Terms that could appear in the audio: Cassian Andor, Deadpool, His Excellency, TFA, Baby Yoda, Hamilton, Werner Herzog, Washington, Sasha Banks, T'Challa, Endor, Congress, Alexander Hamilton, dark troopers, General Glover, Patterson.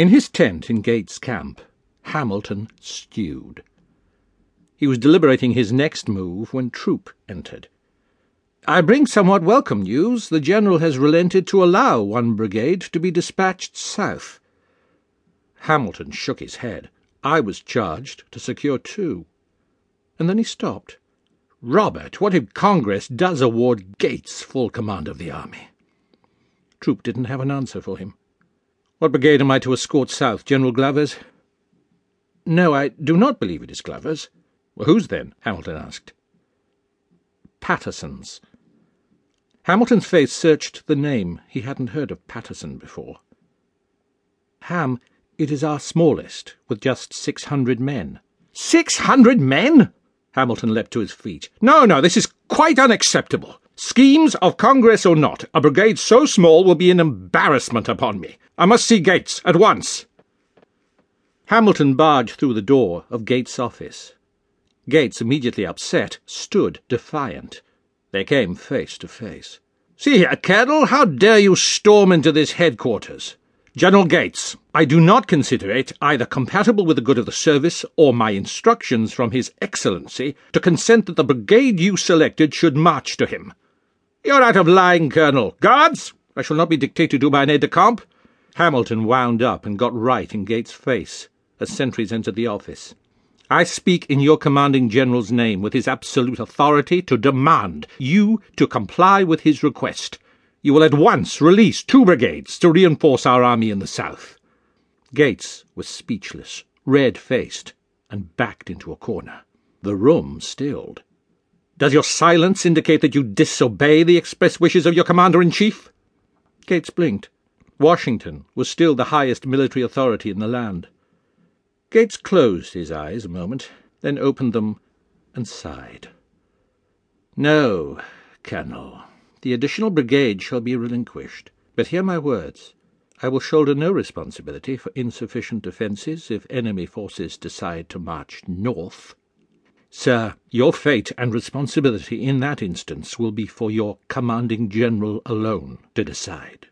In his tent in Gates' camp, Hamilton stewed. He was deliberating his next move when Troop entered. "I bring somewhat welcome news. The General has relented to allow one brigade to be dispatched south." Hamilton shook his head. "I was charged to secure two." And then he stopped. "Robert, what if Congress does award Gates full command of the army?" Troop didn't have an answer for him. "What brigade am I to escort south, General Glover's?" "No, I do not believe it is Glover's." "Well, whose then?" Hamilton asked. "Patterson's." Hamilton's face searched the name. He hadn't heard of Patterson before. "Ham, it is our smallest, with just 600 men. 600 men?! Hamilton leapt to his feet. No, this is quite unacceptable. Schemes of Congress or not, a brigade so small will be an embarrassment upon me. I must see Gates at once." Hamilton barged through the door of Gates' office. Gates, immediately upset, stood defiant. They came face to face. "See here, Colonel, how dare you storm into this headquarters? General Gates, I do not consider it either compatible with the good of the service or my instructions from His Excellency to consent that the brigade you selected should march to him." "You're out of line, Colonel. Guards, I shall not be dictated to by an aide-de-camp." Hamilton wound up and got right in Gates' face as sentries entered the office. "I speak in your commanding general's name with his absolute authority to demand you to comply with his request. You will at once release two brigades to reinforce our army in the south." Gates was speechless, red-faced, and backed into a corner. The room stilled. "Does your silence indicate that you disobey the express wishes of your commander-in-chief?" Gates blinked. Washington was still the highest military authority in the land. Gates closed his eyes a moment, then opened them and sighed. "No, Colonel, the additional brigade shall be relinquished. But hear my words. I will shoulder no responsibility for insufficient defences if enemy forces decide to march north. Sir, your fate and responsibility in that instance will be for your commanding general alone to decide."